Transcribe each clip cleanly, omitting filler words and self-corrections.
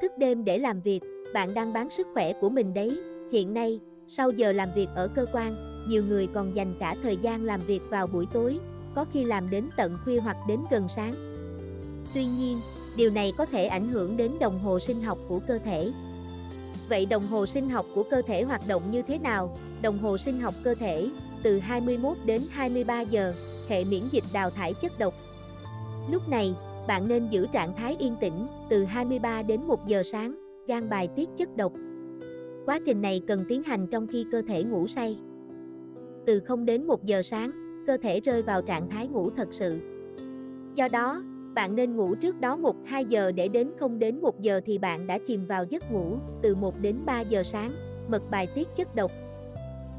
thức đêm để làm việc, bạn đang bán sức khỏe của mình đấy. Hiện nay, sau giờ làm việc ở cơ quan, nhiều người còn dành cả thời gian làm việc vào buổi tối, có khi làm đến tận khuya hoặc đến gần sáng. Tuy nhiên, điều này có thể ảnh hưởng đến đồng hồ sinh học của cơ thể. Vậy đồng hồ sinh học của cơ thể hoạt động như thế nào? Đồng hồ sinh học cơ thể, từ 21 đến 23 giờ, hệ miễn dịch đào thải chất độc. Lúc này, bạn nên giữ trạng thái yên tĩnh, từ 23 đến 1 giờ sáng, gan bài tiết chất độc. Quá trình này cần tiến hành trong khi cơ thể ngủ say. Từ 0 đến 1 giờ sáng, cơ thể rơi vào trạng thái ngủ thật sự. Do đó, bạn nên ngủ trước đó 1-2 giờ để đến 0 đến 1 giờ thì bạn đã chìm vào giấc ngủ. Từ 1 đến 3 giờ sáng, mật bài tiết chất độc.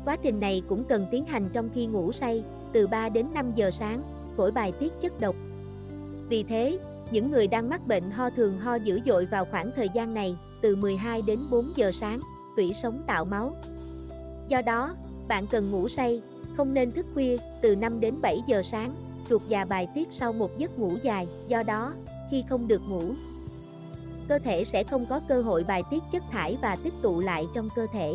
Quá trình này cũng cần tiến hành trong khi ngủ say. Từ 3 đến 5 giờ sáng, phổi bài tiết chất độc. Vì thế, những người đang mắc bệnh ho thường ho dữ dội vào khoảng thời gian này, từ 12 đến 4 giờ sáng, tủy sống tạo máu. Do đó, bạn cần ngủ say, không nên thức khuya, từ 5 đến 7 giờ sáng, ruột già bài tiết sau một giấc ngủ dài. Do đó, khi không được ngủ, cơ thể sẽ không có cơ hội bài tiết chất thải và tích tụ lại trong cơ thể.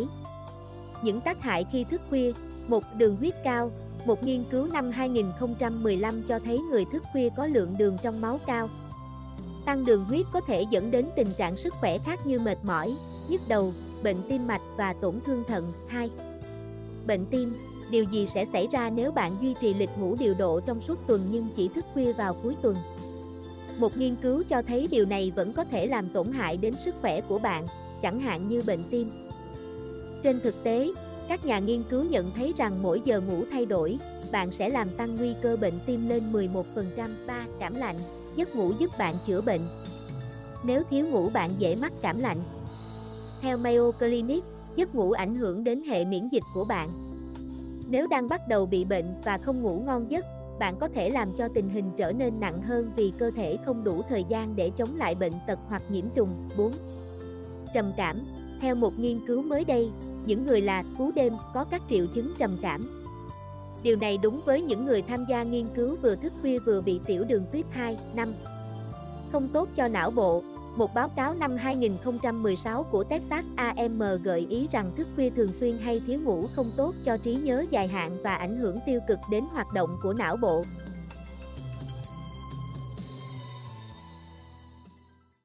Những tác hại khi thức khuya. Một, đường huyết cao. Một nghiên cứu năm 2015 cho thấy người thức khuya có lượng đường trong máu cao. Tăng đường huyết có thể dẫn đến tình trạng sức khỏe khác như mệt mỏi, nhức đầu, bệnh tim mạch và tổn thương thận. 2. Bệnh tim. Điều gì sẽ xảy ra nếu bạn duy trì lịch ngủ điều độ trong suốt tuần nhưng chỉ thức khuya vào cuối tuần? Một nghiên cứu cho thấy điều này vẫn có thể làm tổn hại đến sức khỏe của bạn, chẳng hạn như bệnh tim. Trên thực tế, các nhà nghiên cứu nhận thấy rằng mỗi giờ ngủ thay đổi, bạn sẽ làm tăng nguy cơ bệnh tim lên 11%. 3. Cảm lạnh. Giấc ngủ giúp bạn chữa bệnh. Nếu thiếu ngủ bạn dễ mắc cảm lạnh. Theo Mayo Clinic, giấc ngủ ảnh hưởng đến hệ miễn dịch của bạn. Nếu đang bắt đầu bị bệnh và không ngủ ngon giấc, bạn có thể làm cho tình hình trở nên nặng hơn vì cơ thể không đủ thời gian để chống lại bệnh tật hoặc nhiễm trùng. 4. Trầm cảm. Theo một nghiên cứu mới đây, những người là cú đêm có các triệu chứng trầm cảm. Điều này đúng với những người tham gia nghiên cứu vừa thức khuya vừa bị tiểu đường tuyếp 2, 5. Không tốt cho não bộ. Một báo cáo năm 2016 của Texas A&M gợi ý rằng thức khuya thường xuyên hay thiếu ngủ không tốt cho trí nhớ dài hạn và ảnh hưởng tiêu cực đến hoạt động của não bộ.